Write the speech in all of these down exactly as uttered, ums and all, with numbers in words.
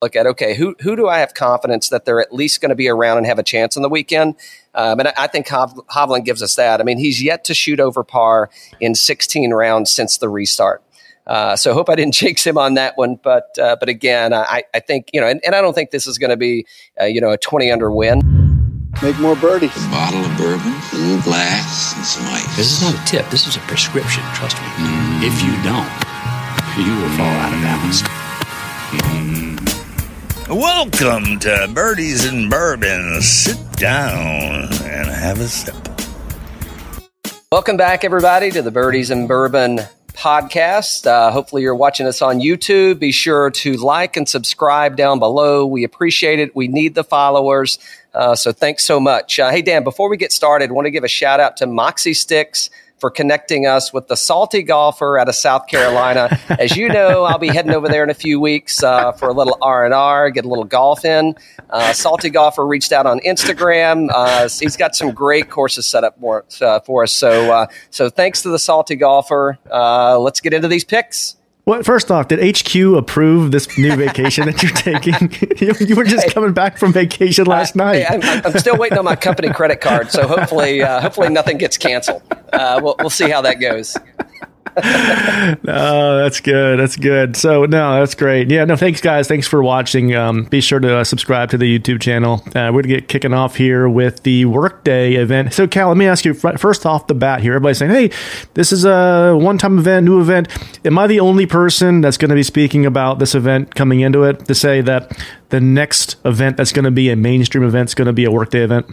look at, okay, who who do I have confidence that they're at least going to be around and have a chance on the weekend? Um, and I, I think Hov- Hovland gives us that. I mean, he's yet to shoot over par in sixteen rounds since the restart. Uh, so I hope I didn't jinx him on that one. But uh, but again, I, I think, you know, and, and I don't think this is going to be, uh, you know, a twenty under win. Make more birdies. A bottle of bourbon, a little glass, and some ice. This is not a tip. This is a prescription, trust me. Mm. If you don't, you will fall out of balance. Mm. Welcome to Birdies and Bourbon. Sit down and have a sip. Welcome back, everybody, to the Birdies and Bourbon podcast. Uh, hopefully you're watching us on YouTube. Be sure to like and subscribe down below. We appreciate it. We need the followers. Uh, so thanks so much. Uh, hey, Dan, before we get started, I want to give a shout out to Moxie Sticks for connecting us with the Salty Golfer out of South Carolina. As you know, I'll be heading over there in a few weeks uh, for a little R and R, get a little golf in. Uh, Salty Golfer reached out on Instagram. Uh, he's got some great courses set up for, uh, for us. So uh, so thanks to the Salty Golfer. Uh, let's get into these picks. Well, first off, did H Q approve this new vacation that you're taking? You were just coming back from vacation last uh, night. I'm, I'm still waiting on my company credit card, so hopefully, uh, hopefully nothing gets canceled. Uh, we'll, we'll see how that goes. No, that's good. That's good. So, no, that's great. Yeah, no, thanks, guys. Thanks for watching. Um, be sure to uh, subscribe to the YouTube channel. Uh, we're going to get kicking off here with the Workday event. So, Cal, let me ask you first off the bat here. Everybody's saying, hey, this is a one-time event, new event. Am I the only person that's going to be speaking about this event coming into it to say that the next event that's going to be a mainstream event is going to be a Workday event?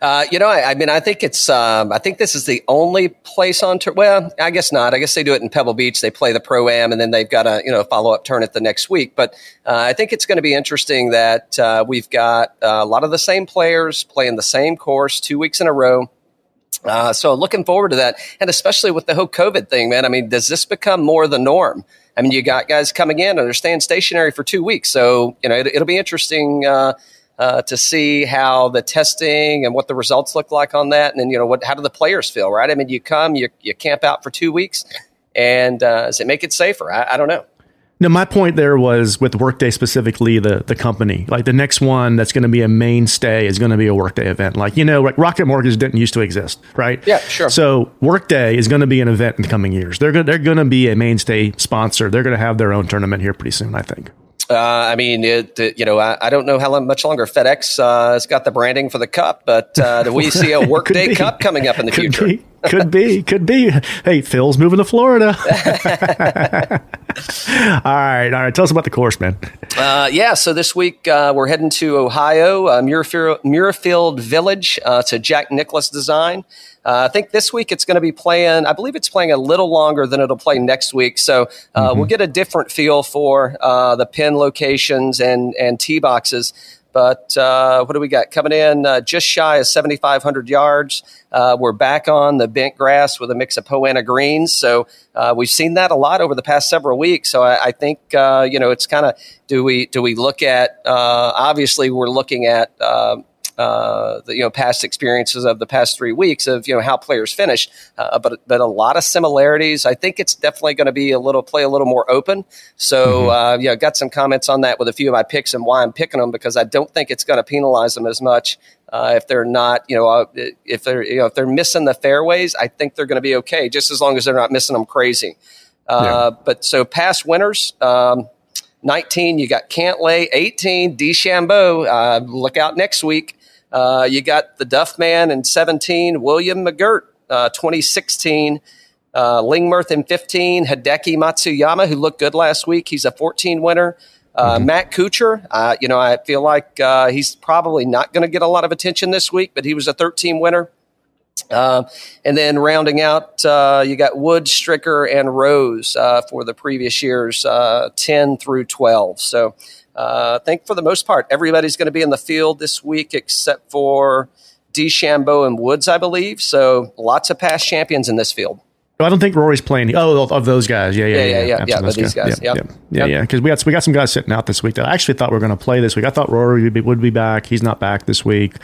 Uh, you know, I, I mean, I think it's, um, I think this is the only place on tour. Well, I guess not. I guess they do it in Pebble Beach. They play the Pro-Am and then they've got a, you know, follow-up tournament the next week. But uh, I think it's going to be interesting that uh, we've got uh, a lot of the same players playing the same course two weeks in a row. Uh, so looking forward to that. And especially with the whole COVID thing, man. I mean, does this become more the norm? I mean, you got guys coming in and they're staying stationary for two weeks. So, you know, it, it'll be interesting, uh, Uh, to see how the testing and what the results look like on that. And then, you know, what, how do the players feel, right? I mean, you come, you you camp out for two weeks, and uh, does it make it safer? I, I don't know. No, my point there was with Workday specifically, the the company. Like the next one that's going to be a mainstay is going to be a Workday event. Like, you know, like Rocket Mortgage didn't used to exist, right? Yeah, sure. So Workday is going to be an event in the coming years. They're go- they're going to be a mainstay sponsor. They're going to have their own tournament here pretty soon, I think. Uh, I mean, it, it, you know, I, I don't know how long, much longer FedEx uh, has got the branding for the cup, but uh, do we see a Workday Cup coming up in the could future? Be. Could be, could be. Hey, Phil's moving to Florida. all right, all right. Tell us about the course, man. Uh, yeah, so this week uh, we're heading to Ohio, uh, Muirfield, Muirfield Village. Uh, it's a Jack Nicklaus Design. Uh, I think this week it's going to be playing, I believe it's playing a little longer than it'll play next week. So uh, mm-hmm. we'll get a different feel for uh, the pin locations and, and tee boxes. But uh, what do we got coming in? Uh, just shy of seventy-five hundred yards. Uh, we're back on the bent grass with a mix of Poana greens. So uh, we've seen that a lot over the past several weeks. So I, I think, uh, you know, it's kind of, do we do we look at, uh, obviously we're looking at, uh, uh, the, you know, past experiences of the past three weeks of, you know, how players finish. Uh, but but a lot of similarities. I think it's definitely going to be a little, play a little more open. So, mm-hmm. uh, yeah, got some comments on that with a few of my picks and why I'm picking them, because I don't think it's going to penalize them as much. Uh, if they're not, you know, uh, if they're, you know, if they're missing the fairways, I think they're going to be okay, just as long as they're not missing them crazy. Uh, yeah. But so past winners, um, nineteen, you got Cantlay, eighteen, DeChambeau, uh, look out next week. Uh, you got the Duff Man in seventeen, William McGirt, uh, twenty sixteen, uh, Lingmerth in fifteen, Hideki Matsuyama, who looked good last week. He's a fourteen winner. Uh, mm-hmm. Matt Kuchar, uh, you know, I feel like uh, he's probably not going to get a lot of attention this week, but he was a thirteen winner. Uh, and then rounding out, uh, you got Wood, Stricker, and Rose uh, for the previous years, uh, ten through twelve. So uh, I think for the most part, everybody's going to be in the field this week except for DeChambeau and Woods, I believe. So lots of past champions in this field. I don't think Rory's playing. Oh, of those guys. Yeah, yeah, yeah. Yeah, yeah, yeah. yeah these guys. guys. Yeah, yep. yeah, yeah. Because yeah. we, got, we got some guys sitting out this week that I actually thought we were going to play this week. I thought Rory would be, would be back. He's not back this week.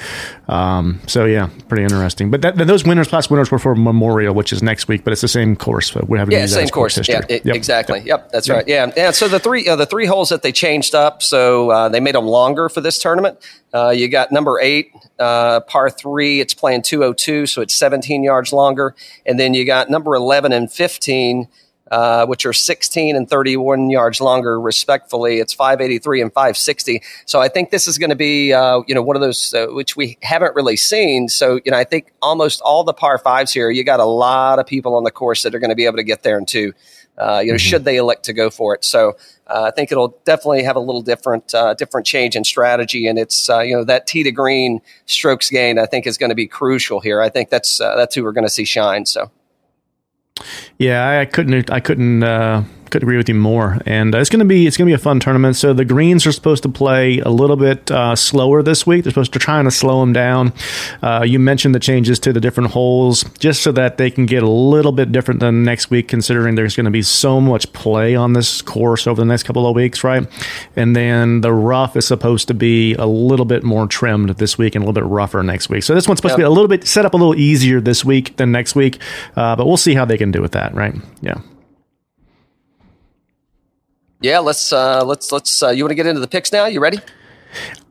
Um, so, yeah, pretty interesting. But that, those winners, last winners were for Memorial, which is next week, but it's the same course. So we're having yeah, same course. course yeah, it, yep. Exactly. Yep, yep. that's yep. right. Yeah. yeah, so the three uh, the three holes that they changed up, so uh, they made them longer for this tournament. Uh, you got number eight, uh, par three. It's playing two oh two, so it's seventeen yards longer. And then you got number eleven and fifteen, uh, which are sixteen and thirty-one yards longer, respectfully. It's five eighty-three and five sixty. So I think this is going to be, uh, you know, one of those uh, which we haven't really seen. So, you know, I think almost all the par fives here, you got a lot of people on the course that are going to be able to get there in two. Uh, you know, should they elect to go for it? So uh, I think it'll definitely have a little different, uh, different change in strategy, and it's uh, you know that tee to green strokes gain I think is going to be crucial here. I think that's uh, that's who we're going to see shine. So yeah, I couldn't, I couldn't, uh, could agree with you more. And uh, it's going to be, it's going to be a fun tournament. So the greens are supposed to play a little bit uh, slower this week. They're supposed to try and slow them down. Uh, you mentioned the changes to the different holes, just so that they can get a little bit different than next week, considering there's going to be so much play on this course over the next couple of weeks, right? And then the rough is supposed to be a little bit more trimmed this week and a little bit rougher next week. So this one's supposed yep. to be a little bit set up a little easier this week than next week, uh, but we'll see how they can do with that, right? Yeah. Yeah, let's uh, let's let's. Uh, you want to get into the picks now? You ready?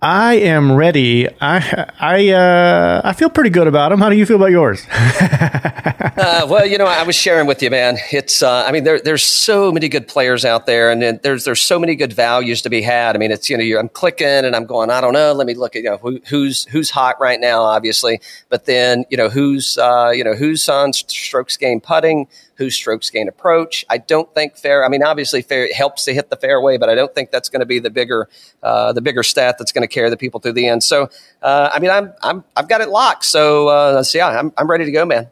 I am ready. I I uh, I feel pretty good about them. How do you feel about yours? uh, well, you know, I was sharing with you, man. It's uh, I mean, there there's so many good players out there, and then there's there's so many good values to be had. I mean, it's you know, you're, I'm clicking and I'm going, I don't know. Let me look at you know who, who's who's hot right now, obviously. But then you know who's uh, you know who's on strokes gained putting. Who's strokes gain approach? I don't think fair. I mean, obviously, fair it helps to hit the fairway, but I don't think that's going to be the bigger, uh, the bigger stat that's going to carry the people through the end. So, uh, I mean, I'm, I'm, I've got it locked. So, uh, so yeah, I'm, I'm ready to go, man.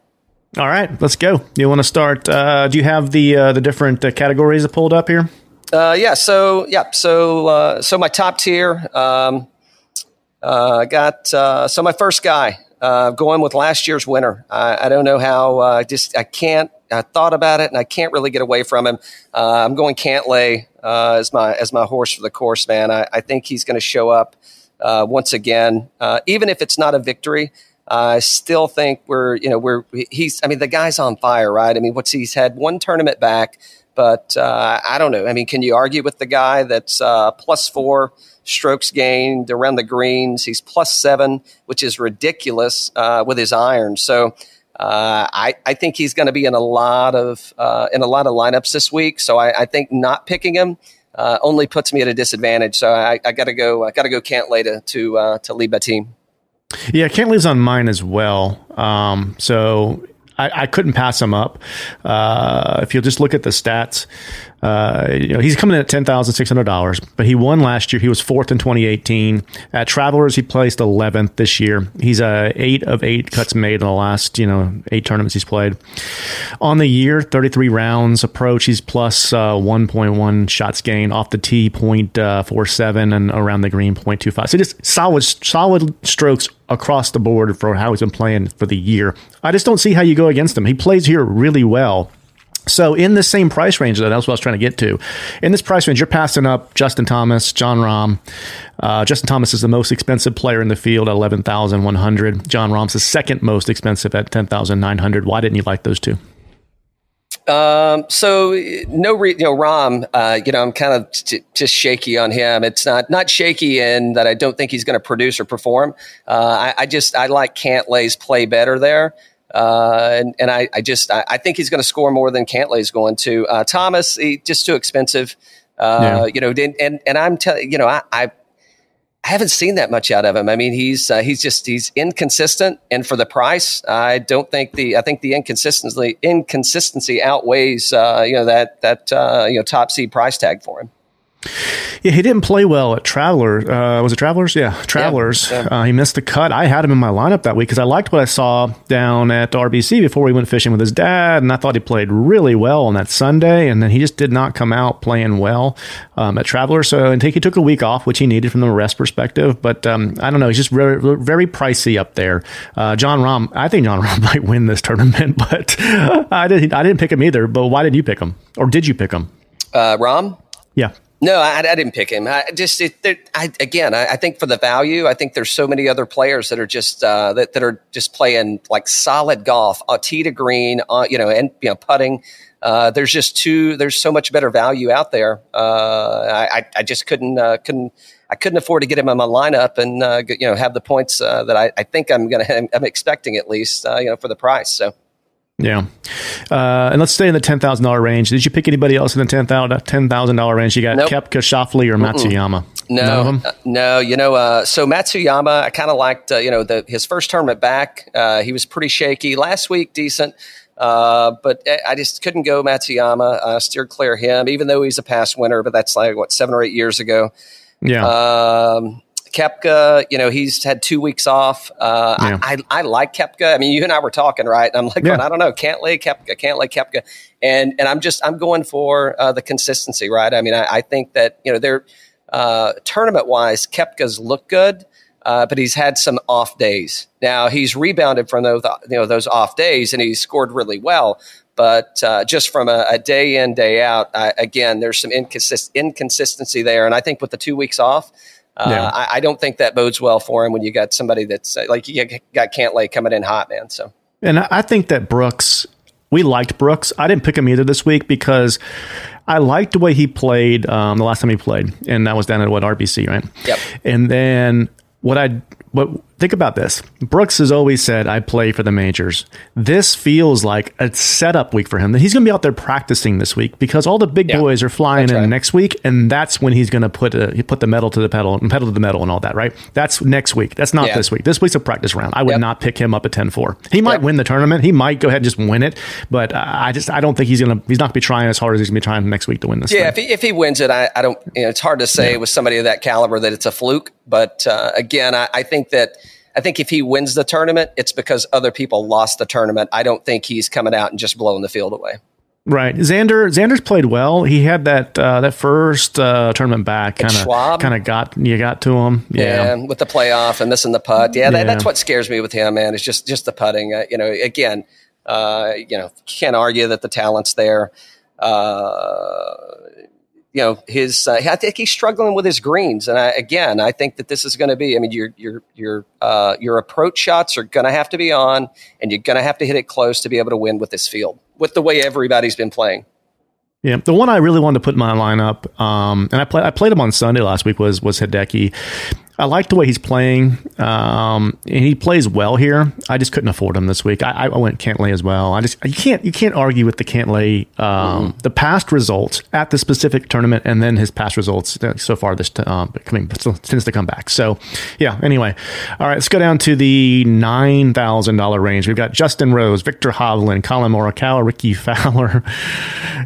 All right, let's go. You want to start? Uh, do you have the uh, the different uh, categories that pulled up here? Uh, yeah. So yeah. So uh, so my top tier. Um, uh, got uh, so my first guy uh, going with last year's winner. I, I don't know how. I uh, just I can't. I thought about it, and I can't really get away from him. Uh, I'm going Cantlay uh, as my as my horse for the course, man. I, I think he's going to show up uh, once again, uh, even if it's not a victory. I still think we're you know we're he's. I mean, the guy's on fire, right? I mean, what's he's had one tournament back, but uh, I don't know. I mean, can you argue with the guy that's uh, plus four strokes gained around the greens? He's plus seven, which is ridiculous uh, with his iron. So. Uh, I, I think he's going to be in a lot of uh, in a lot of lineups this week, so I, I think not picking him uh, only puts me at a disadvantage. So I, I got to go. I got to go Cantlay to to, uh, to lead my team. Yeah, Cantlay's on mine as well. Um, so I, I couldn't pass him up. Uh, if you'll just look at the stats. Uh, you know, he's coming in at ten thousand six hundred dollars, but he won last year. He was fourth in twenty eighteen. At Travelers, he placed eleventh this year. He's uh, eight of eight cuts made in the last, you know, eight tournaments he's played. On the year, thirty-three rounds approach. He's plus uh, one point one shots gained off the tee, point four seven, uh, and around the green, point two five. So just solid, solid strokes across the board for how he's been playing for the year. I just don't see how you go against him. He plays here really well. So in the same price range, though, that's what I was trying to get to. In this price range, you're passing up Justin Thomas, John Rahm. Uh, Justin Thomas is the most expensive player in the field at eleven thousand one hundred dollars. John Rahm's the second most expensive at ten thousand nine hundred dollars. Why didn't you like those two? Um, so no, re- you know, Rahm, uh, you know, I'm kind of t- just shaky on him. It's not, not shaky in that I don't think he's going to produce or perform. Uh, I, I just, I like Cantlay's play better there. Uh, and, and I, I just, I, I think he's going to score more than Cantlay's going to. uh, Thomas, he, just too expensive. Uh, yeah. you know, and, and I'm telling, you know, I, I, I haven't seen that much out of him. I mean, he's, uh, he's just, he's inconsistent, and for the price, I don't think the, I think the inconsistency, inconsistency outweighs, uh, you know, that, that, uh, you know, top seed price tag for him. Yeah, he didn't play well at Travelers. Uh, was it Travelers? Yeah, Travelers. Yeah, yeah. Uh, he missed the cut. I had him in my lineup that week because I liked what I saw down at R B C before we went fishing with his dad, and I thought he played really well on that Sunday, and then he just did not come out playing well um, at Travelers. So I think he took a week off, which he needed from the rest perspective, but um, I don't know. He's just very, very pricey up there. Uh, John Rahm, I think John Rahm might win this tournament, but I didn't, I didn't pick him either, but why did you pick him? Or did you pick him? Uh, Rahm? Yeah. No, I, I didn't pick him. I just it, I, again, I, I think for the value, I think there's so many other players that are just uh, that that are just playing like solid golf, a tee to green, uh, you know, and you know, putting. Uh, there's just too there's so much better value out there. Uh, I I just couldn't uh, couldn't I couldn't afford to get him in my lineup and uh, you know have the points uh, that I, I think I'm gonna I'm expecting at least uh, you know for the price. So. Yeah. Uh, and let's stay in the ten thousand dollars range. Did you pick anybody else in the ten thousand dollars range? You got nope. Kepka, Schauffele, or Matsuyama? Mm-mm. No, uh, no. You know, uh, so Matsuyama, I kind of liked, uh, you know, the, his first tournament back. Uh, he was pretty shaky. Last week, decent. Uh, but I just couldn't go Matsuyama. Uh, steered clear of him, even though he's a past winner. But that's like, what, seven or eight years ago? Yeah. Um Kepka, you know, he's had two weeks off. Uh, yeah. I, I I like Kepka. I mean, you and I were talking, right? And I'm like, yeah. I don't know, Cantlay, Kepka, Cantlay, Kepka, and and I'm just I'm going for uh, the consistency, right? I mean, I, I think that you know, they're uh, tournament wise, Kepka's look good, uh, but he's had some off days. Now he's rebounded from those you know those off days, and he's scored really well. But uh, just from a, a day in, day out, I, again, there's some inconsist- inconsistency there, and I think with the two weeks off. Uh, yeah. I, I don't think that bodes well for him when you got somebody that's uh, like you got Cantlay coming in hot, man. So, and I think that Brooks, we liked Brooks. I didn't pick him either this week because I liked the way he played um, the last time he played, and that was down at what R B C, right? Yep. And then what I what think about this? Brooks has always said, "I play for the majors." This feels like a setup week for him. That he's going to be out there practicing this week because all the big yeah, boys are flying in right. next week, and that's when he's going to put a, he put the metal to the pedal and pedal to the metal and all that. Right? That's next week. That's not yeah. this week. This week's a practice round. I would yep. not pick him up at ten four. He might yep. win the tournament. He might go ahead and just win it. But I just I don't think he's going to. He's not going to be trying as hard as he's going to be trying next week to win this. Yeah. If he, if he wins it, I, I don't. You know, it's hard to say yeah. with somebody of that caliber that it's a fluke. But uh, again, I, I think that. I think if he wins the tournament, it's because other people lost the tournament. I don't think he's coming out and just blowing the field away. Right. Xander, Xander's played well. He had that uh, that first uh, tournament back kind of kind of got you got to him. Yeah. yeah, with the playoff and missing the putt. Yeah, that, yeah. that's what scares me with him, man. It's just just the putting. Uh, you know, again, uh, you know, can't argue that the talent's there. Uh, you know, his, uh, I think he's struggling with his greens. And I, again, I think that this is going to be, I mean, your, your, your, uh, your approach shots are going to have to be on and you're going to have to hit it close to be able to win with this field, with the way everybody's been playing. Yeah. The one I really wanted to put in my lineup, um, and I played, I played him on Sunday last week was, was Hideki. I like the way he's playing, um, and he plays well here. I just couldn't afford him this week. I, I went Cantlay as well. I just you can't you can't argue with the Cantlay, um, mm-hmm. the past results at the specific tournament, and then his past results so far this um, coming since the comeback. So, yeah. Anyway, all right. Let's go down to the nine thousand dollar range. We've got Justin Rose, Victor Hovland, Colin Morikawa, Ricky Fowler,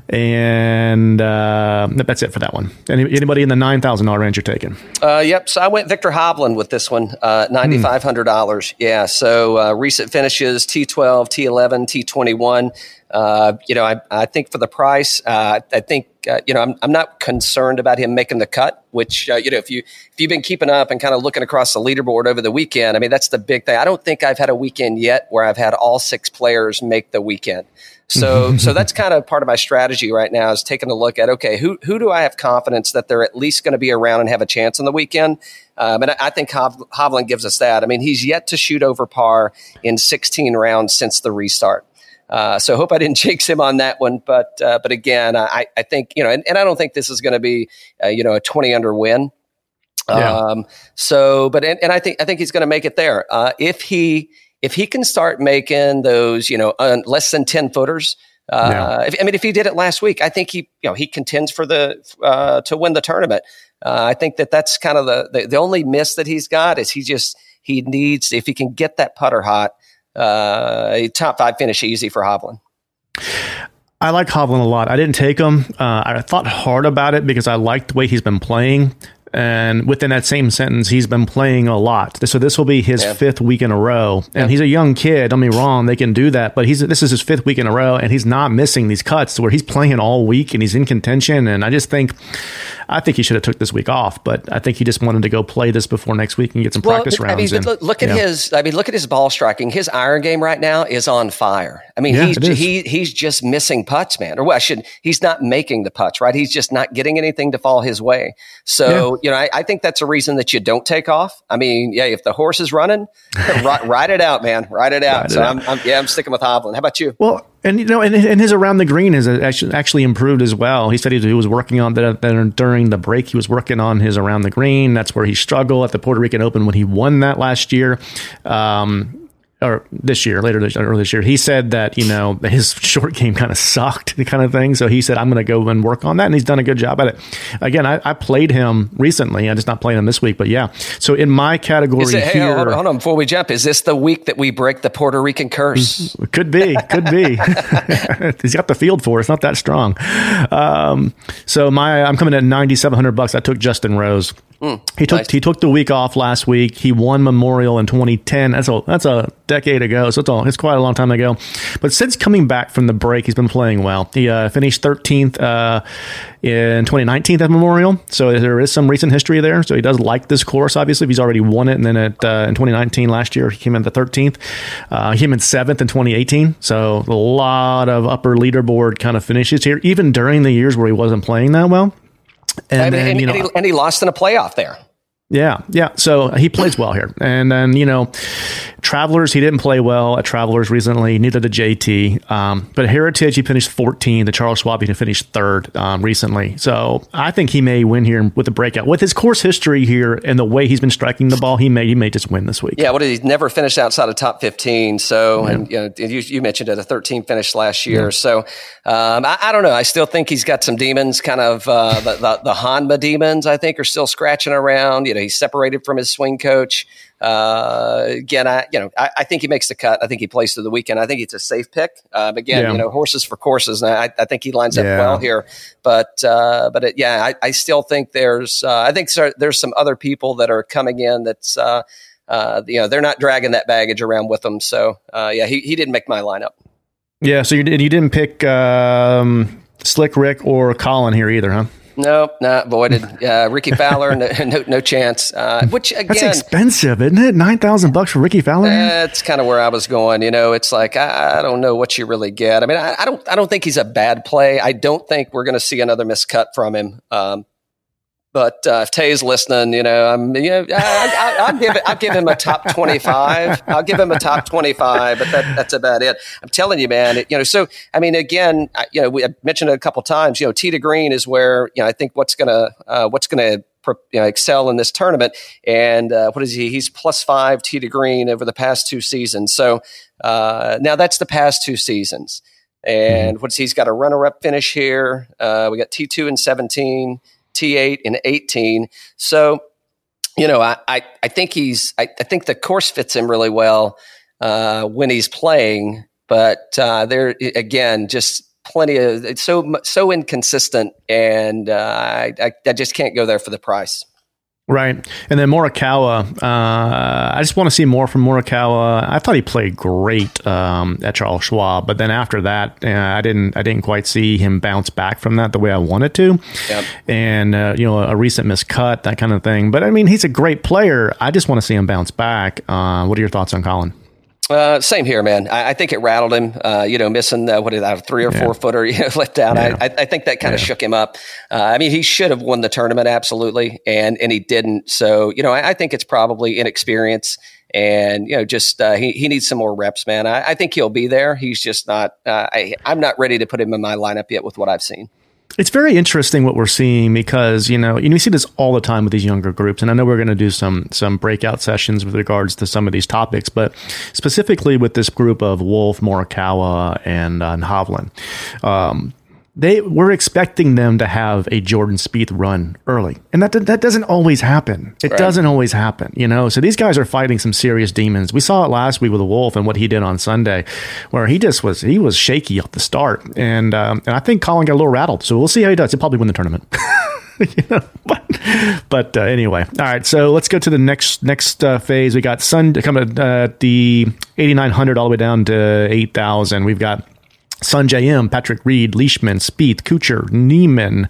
and uh, that's it for that one. Any, anybody in the nine thousand dollar range you're taking? Uh, yep. So I went Victor. Victor Hovland with this one, uh, nine thousand five hundred dollars. Mm. Yeah, so uh, recent finishes, T twelve, T eleven, T twenty-one. Uh, you know, I, I think for the price, uh, I think, uh, you know, I'm, I'm not concerned about him making the cut, which, uh, you know, if, you, if you've been keeping up and kind of looking across the leaderboard over the weekend, I mean, that's the big thing. I don't think I've had a weekend yet where I've had all six players make the weekend. So so that's kind of part of my strategy right now is taking a look at, okay, who who do I have confidence that they're at least going to be around and have a chance on the weekend? Um, and I, I think Hov, Hovland gives us that. I mean, he's yet to shoot over par in sixteen rounds since the restart. Uh, so I hope I didn't jinx him on that one. But uh, but again, I, I think, you know, and, and I don't think this is going to be, uh, you know, a twenty under win. Yeah. Um, so but and, and I think I think he's going to make it there. Uh, if he If he can start making those, you know, un, less than ten footers, uh, yeah. if, I mean, if he did it last week, I think he, you know, he contends for the uh, to win the tournament. Uh, I think that that's kind of the, the the only miss that he's got is he just he needs if he can get that putter hot, uh, a top five finish easy for Hovland. I like Hovland a lot. I didn't take him. Uh, I thought hard about it because I liked the way he's been playing. And within that same sentence, he's been playing a lot. So this will be his yeah. fifth week in a row. And yeah. he's a young kid. Don't be wrong. They can do that. But he's this is his fifth week in a row, and he's not missing these cuts where he's playing all week and he's in contention. And I just think I think he should have took this week off. But I think he just wanted to go play this before next week and get some well, practice rounds I mean, in. Look, look at yeah. his I mean, look at his ball striking. His iron game right now is on fire. I mean, yeah, he's he he's just missing putts, man. Or well, I should he's not making the putts, right? He's just not getting anything to fall his way. So, yeah. you know, I, I think that's a reason that you don't take off. I mean, yeah, if the horse is running, ride, ride it out, man. Ride it out. Ride so, it I'm, out. I'm, yeah, I'm sticking with Hovland. How about you? Well, and, you know, and, and his around the green has actually improved as well. He said he was working on that during the break. He was working on his around the green. That's where he struggled at the Puerto Rican Open when he won that last year. Um, or this year, later this, earlier this year, he said that, you know, his short game kind of sucked, the kind of thing. So he said, I'm going to go and work on that. And he's done a good job at it. Again, I, I played him recently. I'm just not playing him this week, but yeah. So in my category it, hey, here. Hold on, hold on, before we jump, is this the week that we break the Puerto Rican curse? Could be, could be. He's got the field for it. It's not that strong. Um, so my, I'm coming at nine thousand seven hundred bucks. I took Justin Rose. Mm, he took nice. he took the week off last week. He won Memorial in twenty ten. That's a that's a decade ago, so it's all it's quite a long time ago. But since coming back from the break, he's been playing well. He uh, finished thirteenth uh, in twenty nineteen at Memorial, so there is some recent history there. So he does like this course. Obviously, he's already won it, and then at uh, in twenty nineteen last year, he came in the thirteenth. Uh, he came in seventh in twenty eighteen. So a lot of upper leaderboard kind of finishes here, even during the years where he wasn't playing that well. And, and, then, and, you know, and, he, and he lost in a playoff there. Yeah, yeah. So he plays well here. And then, you know, Travelers, he didn't play well at Travelers recently, neither did J T. Um, but Heritage, he finished fourteenth. The Charles Schwab, he finished third um, recently. So I think he may win here with a breakout. With his course history here and the way he's been striking the ball, he may he may just win this week. Yeah, what did he never finished outside of top fifteen? So yeah. and you, know, you, you mentioned at a thirteen finish last year. Yeah. So um, I, I don't know. I still think he's got some demons, kind of uh, the, the, the Hanma demons, I think, are still scratching around. You know, he's separated from his swing coach. Uh, again, I you know I, I think he makes the cut. I think he plays through the weekend. I think it's a safe pick. Uh, again, yeah. you know, horses for courses, and I, I think he lines up yeah. well here. But uh, but it, yeah, I, I still think there's uh, I think so, there's some other people that are coming in that's uh, uh, you know they're not dragging that baggage around with them. So uh, yeah, he he didn't make my lineup. Yeah, so you did you didn't pick um, Slick Rick or Colin here either, huh? No, not avoided. Uh, Ricky Fowler, no, no, no chance. Uh, which again, that's expensive, isn't it? Nine thousand bucks for Ricky Fowler. That's kind of where I was going. You know, it's like I, I don't know what you really get. I mean, I, I don't, I don't think he's a bad play. I don't think we're going to see another miscut from him. Um, But uh, if Tay's listening, you know, I'm, you know, I, I, I'll give it, I'll give him a top twenty-five. I'll give him a top twenty-five, but that, that's about it. I'm telling you, man. It, you know, so I mean, again, I, you know, we I mentioned it a couple times. You know, tee to green is where you know I think what's gonna uh, what's gonna you know, excel in this tournament. And uh, what is he? He's plus five tee to green over the past two seasons. So uh, now that's the past two seasons. And what's he's got a runner-up finish here? Uh, we got T two in seventeen. T eight and eighteen. So, you know, I, I, I think he's, I, I think the course fits him really well uh, when he's playing, but uh, there again, just plenty of, it's so, so inconsistent. And uh, I, I, I just can't go there for the price. Right. And then Morikawa, uh, I just want to see more from Morikawa. I thought he played great um, at Charles Schwab, but then after that, uh, I didn't I didn't quite see him bounce back from that the way I wanted to. Yep. And, uh, you know, a recent miscut, that kind of thing. But, I mean, he's a great player. I just want to see him bounce back. Uh, what are your thoughts on Colin? Uh, same here, man. I, I think it rattled him, uh, you know, missing uh, what is that, a three or yeah. four footer, you know, let down. Yeah. I, I think that kind of yeah. shook him up. Uh, I mean, he should have won the tournament. Absolutely. And, and he didn't. So, you know, I, I think it's probably inexperience and, you know, just, uh, he, he needs some more reps, man. I, I think he'll be there. He's just not, uh, I, I'm not ready to put him in my lineup yet with what I've seen. It's very interesting what we're seeing because, you know, you know, we see this all the time with these younger groups. And I know we're going to do some some breakout sessions with regards to some of these topics, but specifically with this group of Wolf, Morikawa, and, uh, and Hovland. Um, they were expecting them to have a Jordan Spieth run early. And that that doesn't always happen. It right. doesn't always happen, you know? So these guys are fighting some serious demons. We saw it last week with the Wolf and what he did on Sunday, where he just was, he was shaky at the start. And, um, and I think Colin got a little rattled. So we'll see how he does. He'll probably win the tournament. You know, but, but uh, anyway, all right. So let's go to the next next uh, phase. We got Sunday coming at uh, the eighty-nine hundred all the way down to eight thousand. We've got Sun J M, Patrick Reed, Leishman, Spieth, Kuchar, Neiman,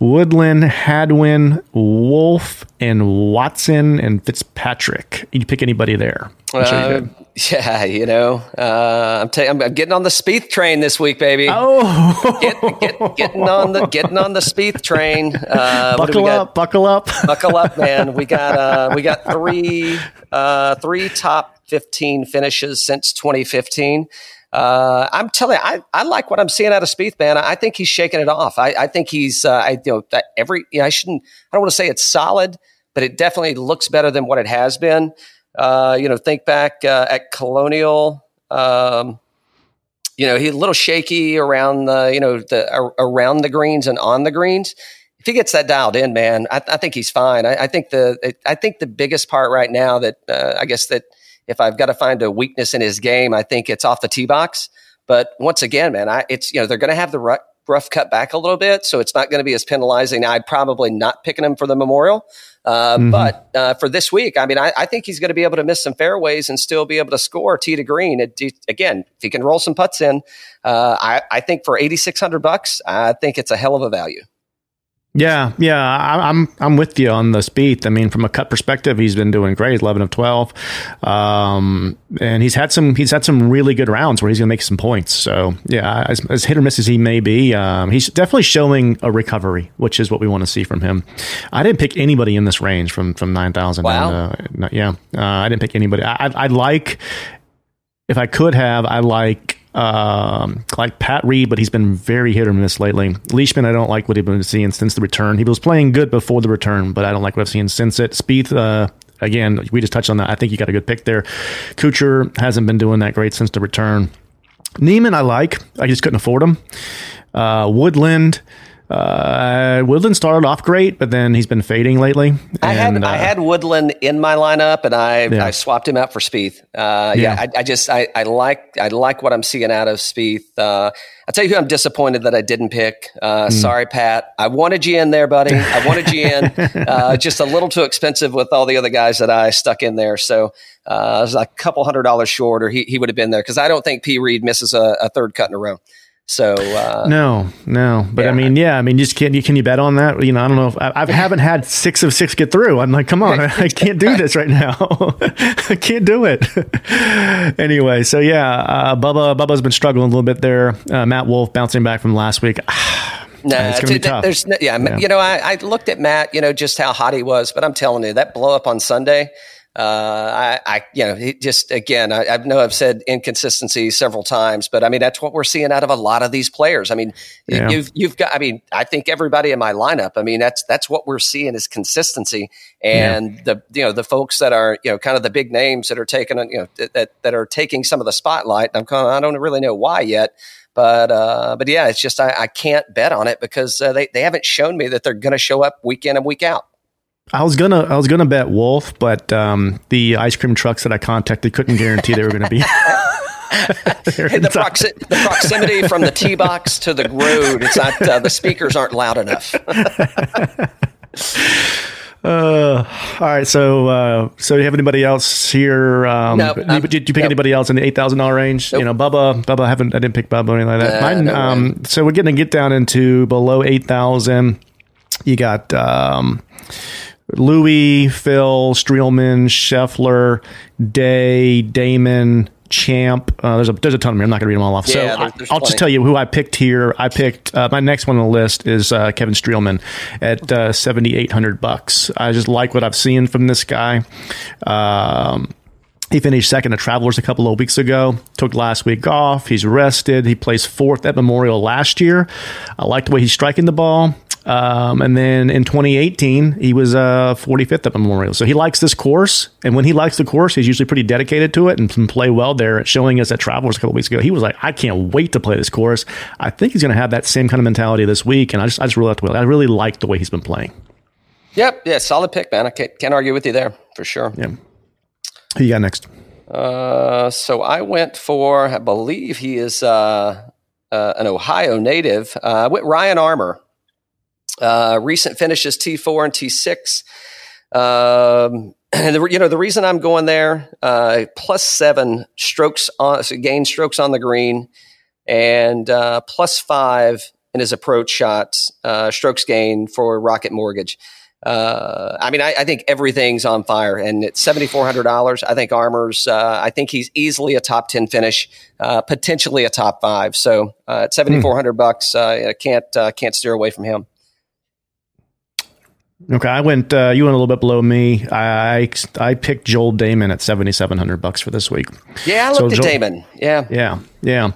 Woodland, Hadwin, Wolf, and Watson and Fitzpatrick. You pick anybody there? I'm sure you did. Uh, yeah, you know, uh, I'm, t- I'm I'm getting on the Spieth train this week, baby. Oh, get, get, getting on the getting on the Spieth train. Uh, buckle up, buckle up, buckle up, man. We got uh, we got three uh, three top fifteen finishes since twenty fifteen. Uh, I'm telling you, I, I like what I'm seeing out of Spieth, man. I, I think he's shaking it off. I, I think he's, uh, I, you know, that every, you know, I shouldn't, I don't want to say it's solid, but it definitely looks better than what it has been. Uh, you know, think back, uh, at Colonial, um, you know, he's a little shaky around the, you know, the, uh, around the greens and on the greens. If he gets that dialed in, man, I, I think he's fine. I, I think the, I think the biggest part right now that, uh, I guess that, if I've got to find a weakness in his game, I think it's off the tee box. But once again, man, I, it's, you know, they're going to have the rough, rough cut back a little bit, so it's not going to be as penalizing. I'd probably not picking him for the Memorial. Uh, mm-hmm. But uh, for this week, I mean, I, I think he's going to be able to miss some fairways and still be able to score tee to green. It, it, again, if he can roll some putts in, uh, I, I think for eighty-six hundred bucks, I think it's a hell of a value. Yeah, yeah, I, I'm I'm with you on the Spieth. I mean, from a cut perspective, he's been doing great, eleven of twelve, um, and he's had some he's had some really good rounds where he's going to make some points. So yeah, as, as hit or miss as he may be, um, he's definitely showing a recovery, which is what we want to see from him. I didn't pick anybody in this range from from nine thousand. Wow. And, uh, yeah, uh, I didn't pick anybody. I, I I like if I could have, I like. Um, like Pat Reed, but he's been very hit or miss lately. Leishman, I don't like what he's been seeing since the return. He was playing good before the return, but I don't like what I've seen since it. Spieth, uh, again, we just touched on that. I think you got a good pick there. Kuchar hasn't been doing that great since the return. Neiman, I like. I just couldn't afford him. Uh, Woodland. Uh, Woodland started off great, but then he's been fading lately. And, I had uh, I had Woodland in my lineup, and I, yeah. I swapped him out for Spieth. Uh, yeah, yeah I, I just I, I like I like what I'm seeing out of Spieth. Uh, I'll tell you who I'm disappointed that I didn't pick. Uh, mm. Sorry, Pat. I wanted you in there, buddy. I wanted you in. Uh, just a little too expensive with all the other guys that I stuck in there. So uh, I was like a couple hundred dollars short, or he he would have been there because I don't think P. Reed misses a, a third cut in a row. So uh, no, no, but yeah. I mean, yeah, I mean, just can you can you bet on that? You know, I don't know if I, I haven't had six of six get through. I'm like, come on, I, I can't do this right now. I can't do it. Anyway, so yeah, uh, Bubba Bubba's been struggling a little bit there. Uh, Matt Wolf bouncing back from last week. No, nah, it's gonna be tough. There's no, yeah, yeah, you know, I, I looked at Matt, you know, just how hot he was, but I'm telling you, that blow up on Sunday. Uh, I, I, you know, it just, again, I, I know I've said inconsistency several times, but I mean, that's what we're seeing out of a lot of these players. I mean, yeah. you've, you've got, I mean, I think everybody in my lineup, I mean, that's, that's what we're seeing is consistency. And yeah. the, you know, the folks that are, you know, kind of the big names that are taking, you know, that, that are taking some of the spotlight. I'm kind of, I don't really know why yet, but, uh, but yeah, it's just, I, I can't bet on it because uh, they, they haven't shown me that they're going to show up week in and week out. I was gonna, I was gonna bet Wolf, but um, the ice cream trucks that I contacted couldn't guarantee they were gonna be. Hey, the, proxi- the proximity from the tee box to the road, it's not uh, the speakers aren't loud enough. Uh, all right, so uh, so do you have anybody else here? Um, nope, did, um, did, did you pick nope. anybody else in the eight thousand dollar range? Nope. You know, Bubba, Bubba, I haven't, I didn't pick Bubba or anything like that. Uh, Mine, no um, so we're gonna get down into below eight thousand. You got. Um, Louis, Phil, Streelman, Scheffler, Day, Dahmen, Champ. Uh, there's a there's a ton of them. I'm not going to read them all off. Yeah, so there's, there's I, I'll just tell you who I picked here. I picked uh, my next one on the list is uh, Kevin Streelman at uh, seventy-eight hundred bucks. I just like what I've seen from this guy. Um, He finished second at Travelers a couple of weeks ago, took last week off. He's rested. He placed fourth at Memorial last year. I like the way he's striking the ball. Um, and then in twenty eighteen, he was uh, forty-fifth at Memorial. So he likes this course. And when he likes the course, he's usually pretty dedicated to it and can play well there. Showing us at Travelers a couple weeks ago, he was like, I can't wait to play this course. I think he's going to have that same kind of mentality this week. And I just, I just really like, I really like the way he's been playing. Yep. Yeah. Solid pick, man. I can't, can't argue with you there for sure. Yeah. Who you got next? Uh, so I went for, I believe he is uh, uh, an Ohio native. I uh, went Ryan Armour. Uh, recent finishes T four and T six. Um, and the, you know, the reason I'm going there, uh, plus seven strokes on, so gain strokes on the green, and uh, plus five in his approach shots, uh, strokes gain for Rocket Mortgage. Uh, I mean, I, I think everything's on fire, and it's seven thousand four hundred dollars. I think Armour's, uh, I think he's easily a top ten finish, uh, potentially a top five. So uh, at seven thousand four hundred dollars, bucks, uh, I can't, uh, can't steer away from him. Okay, I went. Uh, you went a little bit below me. I I picked Joel Dahmen at seventy seven hundred bucks for this week. Yeah, I looked so at Joel, Dahmen. Yeah, yeah, yeah.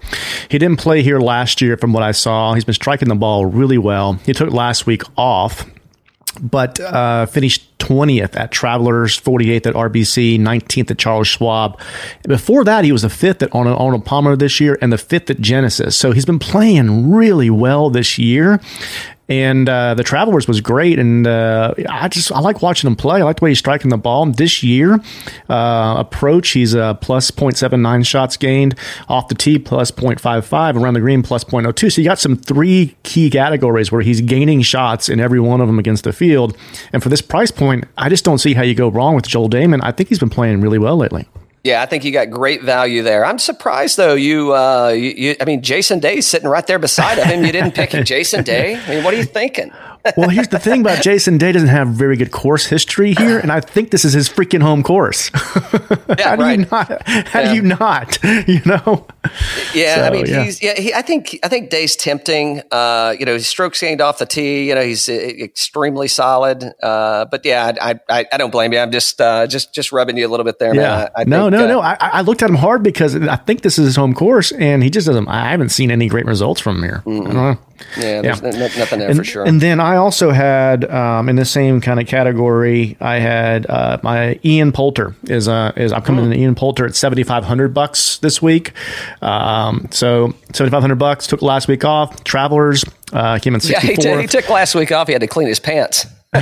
He didn't play here last year, from what I saw. He's been striking the ball really well. He took last week off, but uh, finished twentieth at Travelers, forty-eighth at R B C, nineteenth at Charles Schwab. Before that, he was the fifth at Arnold, Arnold Palmer this year, and the fifth at Genesis. So he's been playing really well this year. And uh, the Travelers was great, and uh, I just I like watching him play. I like the way he's striking the ball. This year, uh, approach, he's uh, plus zero point seven nine shots gained, off the tee plus zero point five five, around the green plus zero point zero two. So you got some three key categories where he's gaining shots in every one of them against the field. And for this price point, I just don't see how you go wrong with Joel Dahmen. I think he's been playing really well lately. Yeah, I think you got great value there. I'm surprised, though. You, uh, you, you I mean, Jason Day's sitting right there beside him. You didn't pick Jason Day. I mean, what are you thinking? Well, here's the thing about Jason Day. Doesn't have very good course history here, and I think this is his freaking home course. Yeah, how do right. you not? How yeah. do you not? You know? Yeah, so, I mean, yeah. he's. Yeah, he, I think. I think Day's tempting. Uh, you know, his strokes gained off the tee. You know, he's uh, extremely solid. Uh, but yeah, I, I, I don't blame you. I'm just, uh, just, just rubbing you a little bit there, man. Yeah. I, I no, think, no, uh, no. I, I looked at him hard because I think this is his home course, and he just doesn't. I haven't seen any great results from here. Mm-hmm. I don't know. Yeah, there's yeah. No, nothing there and, for sure. And then I also had, um, in the same kind of category, I had uh, my Ian Poulter. is uh, is I'm coming mm. in Ian Poulter at seven thousand five hundred dollars bucks this week. Um, so seven thousand five hundred dollars bucks, took last week off. Travelers, uh, came in sixty-fourth. Yeah, he, t- he took last week off. He had to clean his pants. Hey,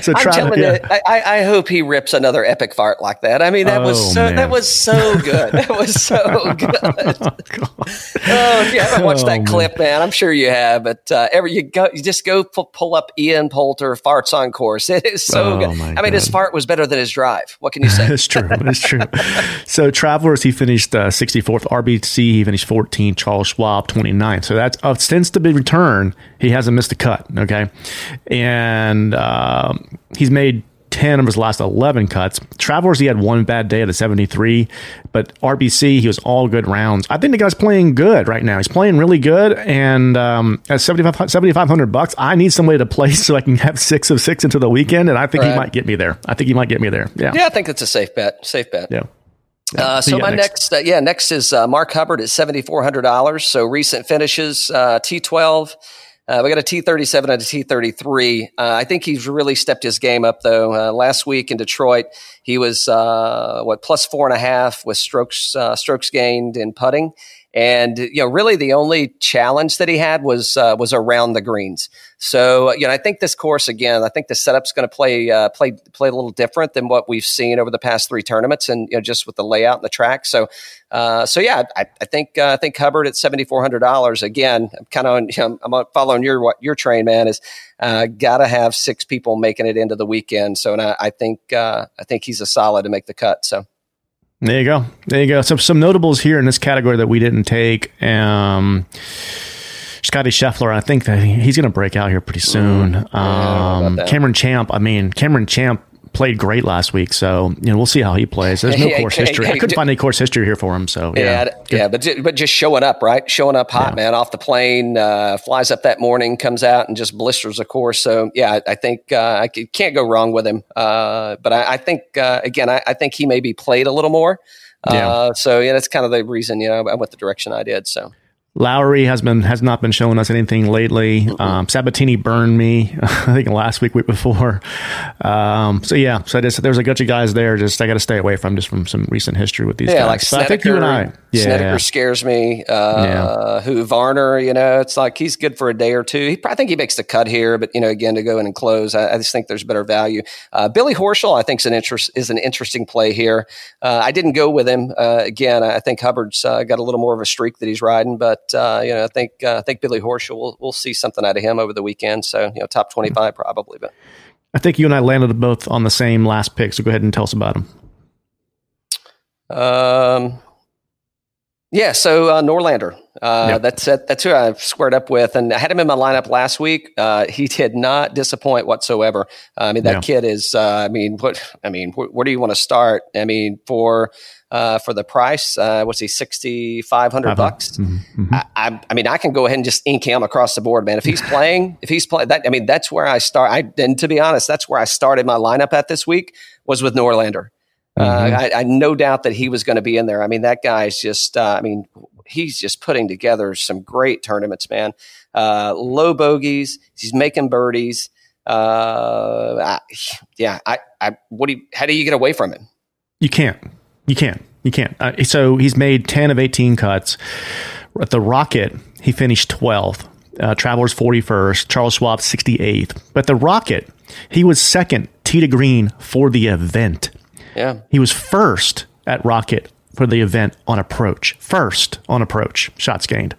so I'm telling yeah. you, I, I hope he rips another epic fart like that. I mean, that oh, was so man. that was so good. That was so good. Oh, oh, if you haven't watched oh, that man. clip, man, I'm sure you have. But uh, every you go, you just go pull, pull up Ian Poulter farts on course. It is so oh, good. I mean, God. His fart was better than his drive. What can you say? It's true. It's true. So Travelers, he finished uh, sixty-fourth. R B C, he finished fourteenth. Charles Schwab, twenty-ninth. So that's uh, since the big return, he has. Hasn't missed a cut, okay? And uh, he's made ten of his last eleven cuts. Travelers, he had one bad day at a seventy-three, but R B C, he was all good rounds. I think the guy's playing good right now. He's playing really good, and um, at seventy-five hundred bucks, I need somebody to play so I can have six of six into the weekend, and I think right. he might get me there. I think he might get me there. Yeah, yeah, I think that's a safe bet. Safe bet. Yeah. Yeah. Uh, so my next, next uh, yeah, next is uh, Mark Hubbard at seven thousand four hundred dollars. So recent finishes, uh, T twelve. Uh, we got a T thirty-seven and a T thirty-three. Uh, I think he's really stepped his game up, though. Uh, last week in Detroit, he was, uh, what, plus four and a half with strokes uh, strokes gained in putting. And, you know, really the only challenge that he had was uh, was around the greens. So, you know, I think this course, again, I think the setup's going to play uh, play play a little different than what we've seen over the past three tournaments, and you know, just with the layout and the track. So, uh, so yeah, I, I think uh, I think Hubbard at seven thousand four hundred dollars. Again, I'm kind of you know, I'm following your what your train, man. Is uh, gotta have six people making it into the weekend. So, and I, I think uh, I think he's a solid to make the cut. So. There you go. There you go. So some notables here in this category that we didn't take. Um, Scotty Scheffler, I think that he's going to break out here pretty soon. Mm, um, Cameron Champ, I mean, Cameron Champ played great last week, so you know we'll see how he plays. There's no yeah, course yeah, history. Yeah, I couldn't just, find any course history here for him. So yeah, yeah, yeah but just, but just showing up, right? Showing up hot, yeah. man, off the plane, uh, flies up that morning, comes out and just blisters a course. So yeah, I, I think uh, I can't go wrong with him. Uh, but I, I think uh, again, I, I think he may be played a little more. Uh, yeah. So yeah, that's kind of the reason you know I went the direction I did. So. Lowry has been has not been showing us anything lately. Um, Sabatini burned me, I think last week, week before. Um, so yeah, so just, there's a bunch of guys there. Just I got to stay away from just from some recent history with these. Yeah, guys. Like Snedeker, I think you and I. Yeah, Snedeker scares me. Uh, yeah. Who Varner? You know, it's like he's good for a day or two. He I think he makes the cut here, but you know, again to go in and close, I, I just think there's better value. Uh, Billy Horschel, I think, is an interest is an interesting play here. Uh, I didn't go with him uh, again. I think Hubbard's uh, got a little more of a streak that he's riding, but. Uh, you know, I think uh, I think Billy Horschel. We'll, we'll see something out of him over the weekend. So you know, top twenty-five probably. But I think you and I landed both on the same last pick. So go ahead and tell us about him. Um, yeah. So uh, Norlander. Uh, yep. That's uh, that's who I squared up with, and I had him in my lineup last week. Uh, he did not disappoint whatsoever. Uh, I mean, that yeah. kid is. Uh, I mean, what? I mean, wh- where do you want to start? I mean, for. Uh, for the price, uh, what's he, sixty-five hundred bucks? Mm-hmm, mm-hmm. I, I, I mean, I can go ahead and just ink him across the board, man. If he's playing, if he's playing, that I mean, that's where I start. I and to be honest, that's where I started my lineup at this week was with Norlander. Mm-hmm. Uh, I, I no doubt that he was going to be in there. I mean, that guy's just. Uh, I mean, he's just putting together some great tournaments, man. Uh, low bogeys, he's making birdies. Uh, I, yeah, I, I, what do you, how do you get away from him? You can't. You can't. You can't. Uh, so he's made ten of eighteen cuts. At the Rocket, he finished twelfth. Uh, Travelers forty-first. Charles Schwab sixty-eighth. But the Rocket, he was second tee to green for the event. Yeah. He was first at Rocket for the event on approach. First on approach. Shots gained.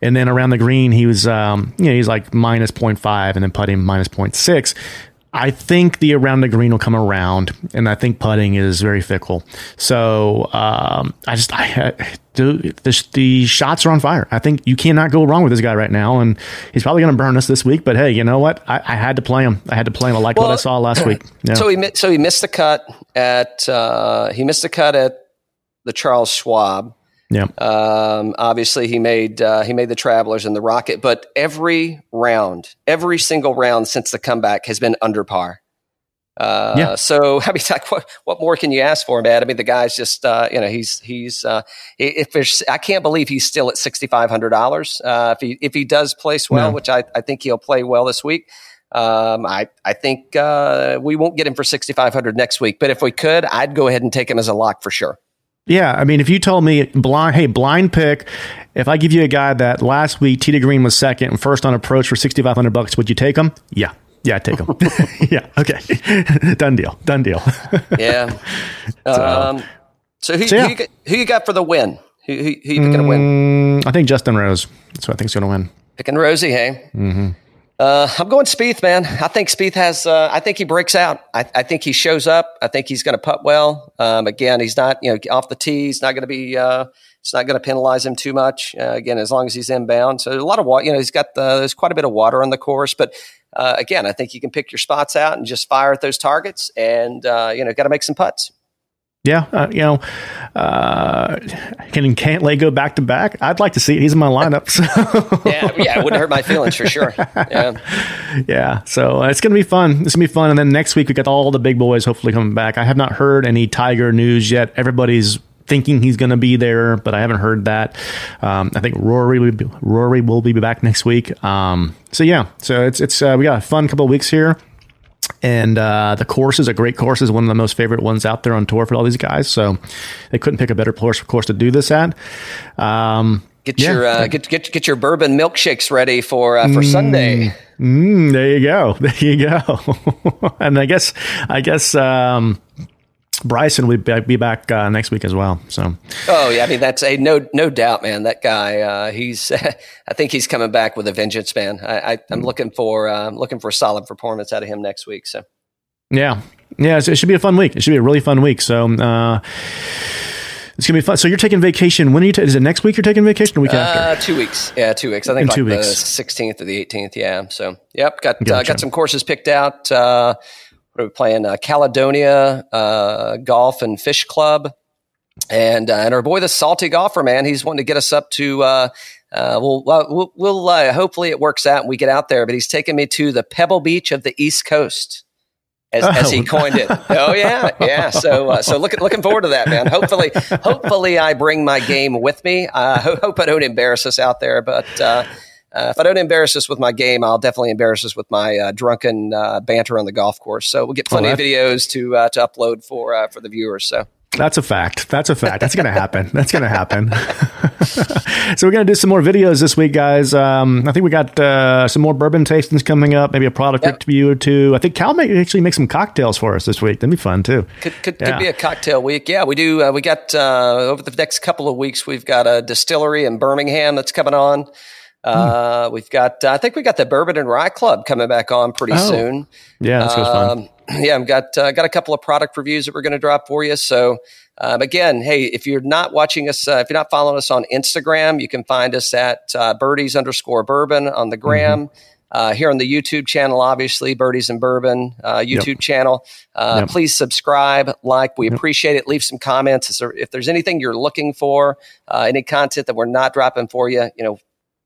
And then around the green, he was, um, you know, he's like minus point five and then putting minus point six. I think the around the green will come around, and I think putting is very fickle. So um, I just I, I do, the, the shots are on fire. I think you cannot go wrong with this guy right now, and he's probably going to burn us this week. But hey, you know what? I, I had to play him. I had to play him. I liked well, what I saw last week. Yeah. So he so he missed the cut at uh, he missed the cut at the Charles Schwab. Yeah. Um, obviously, he made uh, he made the Travelers and the Rocket, but every round, every single round since the comeback has been under par. Uh, yeah. So I mean, like, what, what more can you ask for, man? I mean, the guy's just uh, you know he's he's uh, if there's I can't believe he's still at sixty-five hundred dollars. Uh, if he if he does place well, no. which I, I think he'll play well this week. Um, I I think uh, we won't get him for sixty-five hundred dollars next week, but if we could, I'd go ahead and take him as a lock for sure. Yeah, I mean, if you told me, blind, hey, blind pick, if I give you a guy that last week, tee to green was second and first on approach for sixty-five hundred bucks, would you take him? Yeah. Yeah, I'd take him. yeah, okay. Done deal. Done deal. yeah. So, um, so, who, so yeah. who, you got, who you got for the win? Who, who, who you picking mm, to win? I think Justin Rose. That's what I think's going to win. Picking Rosie, hey? Mm-hmm. Uh, I'm going Spieth, man. I think Spieth has. Uh, I think he breaks out. I, I think he shows up. I think he's going to putt well. Um, again, he's not, you know, off the tee. He's not going to be. Uh, it's not going to penalize him too much. Uh, again, as long as he's inbound. So a lot of water. You know, he's got the. There's quite a bit of water on the course, but uh, again, I think you can pick your spots out and just fire at those targets, and uh, you know, got to make some putts. Yeah, uh, you know, uh, can Cantlay go back to back? I'd like to see it. He's in my lineup. So. yeah, yeah, it wouldn't hurt my feelings for sure. Yeah, yeah. So uh, it's gonna be fun. It's gonna be fun. And then next week we got all the big boys hopefully coming back. I have not heard any Tiger news yet. Everybody's thinking he's going to be there, but I haven't heard that. Um, I think Rory will be, Rory will be back next week. Um, so yeah, so it's it's uh, we got a fun couple of weeks here. And uh, the course is a great course, is one of the most favorite ones out there on tour for all these guys. So they couldn't pick a better course, of course, to do this at. Um, get yeah. your uh, get get get your bourbon milkshakes ready for uh, for mm, Sunday. Mm, there you go, there you go. and I guess I guess um, Bryson will be back uh, next week as well. So oh yeah, I mean that's a no no doubt, man. That guy, uh, he's I think he's coming back with a vengeance, man. I, I, I'm looking for uh, looking for a solid performance out of him next week. So yeah, yeah, it should be a fun week. It should be a really fun week. So uh, it's gonna be fun. So you're taking vacation. When are you? Ta- is it next week? You're taking vacation? Or week uh, after? Two weeks. Yeah, two weeks. I think like the sixteenth or the eighteenth. Yeah. So yep, got gotcha. uh, got some courses picked out. Uh, We're playing uh, Caledonia uh, Golf and Fish Club, and uh, and our boy the Salty Golfer, man, he's wanting to get us up to. Uh, uh, we'll we'll, we'll uh, hopefully it works out and we get out there. But he's taking me to the Pebble Beach of the East Coast. as, as he coined it. Oh yeah, yeah. So uh, so look at, looking forward to that, man. Hopefully, hopefully I bring my game with me. I uh, hope I don't embarrass us out there, but. Uh, Uh, if I don't embarrass us with my game, I'll definitely embarrass us with my uh, drunken uh, banter on the golf course. So we'll get plenty oh, of videos to uh, to upload for uh, for the viewers. So that's a fact. That's a fact. That's going to happen. That's going to happen. So we're going to do some more videos this week, guys. Um, I think we got uh, some more bourbon tastings coming up, maybe a product yep. review or two. I think Cal may actually make some cocktails for us this week. That'd be fun, too. Could could, yeah. could be a cocktail week. Yeah, we do. Uh, we got uh, over the next couple of weeks, we've got a distillery in Birmingham that's coming on. Uh, hmm. We've got, uh, I think we got the Bourbon and Rye Club coming back on pretty oh. soon. Yeah. That's um, fun. Yeah. I've got, uh, got a couple of product reviews that we're going to drop for you. So, um, again, hey, if you're not watching us, uh, if you're not following us on Instagram, you can find us at, uh, birdies underscore bourbon on the gram, mm-hmm. uh, here on the YouTube channel, obviously Birdies and Bourbon, uh, YouTube yep. channel, uh, yep. please subscribe, like, we yep. appreciate it. Leave some comments. If there's anything you're looking for, uh, any content that we're not dropping for you, you know,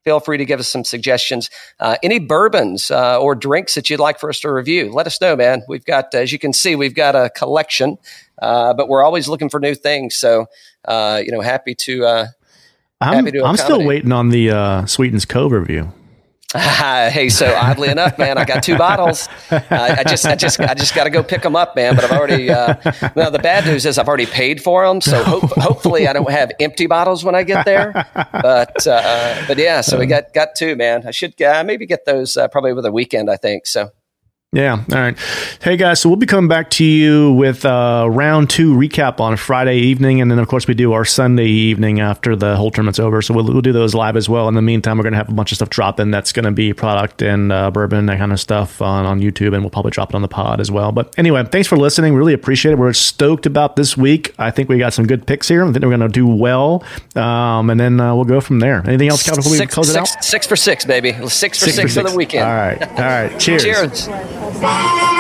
feel free to give us some suggestions. Uh, any bourbons uh, or drinks that you'd like for us to review, let us know, man. We've got, as you can see, we've got a collection, uh, but we're always looking for new things. So, uh, you know, happy to uh, I'm, happy to accommodate. I'm still waiting on the uh, Sweetens Cove review. Uh, hey, so oddly enough, man, I got two bottles. Uh, I just, I just, I just got to go pick them up, man. But I've already. Uh, now the bad news is I've already paid for them, so hope, hopefully I don't have empty bottles when I get there. But, uh, but yeah, so we got got two, man. I should uh, maybe get those uh, probably over the weekend, I think. So. Yeah. All right. Hey, guys. So we'll be coming back to you with uh, round two recap on Friday evening. And then, of course, we do our Sunday evening after the whole tournament's over. So we'll, we'll do those live as well. In the meantime, we're going to have a bunch of stuff dropping. That's going to be product and uh, bourbon, that kind of stuff on, on YouTube. And we'll probably drop it on the pod as well. But anyway, thanks for listening. Really appreciate it. We're stoked about this week. I think we got some good picks here. I think we're going to do well. Um, and then uh, we'll go from there. Anything else, Cal, before we close it out? Six for six, baby. Six for six for the weekend. All right. All right. Cheers. Cheers. Bye.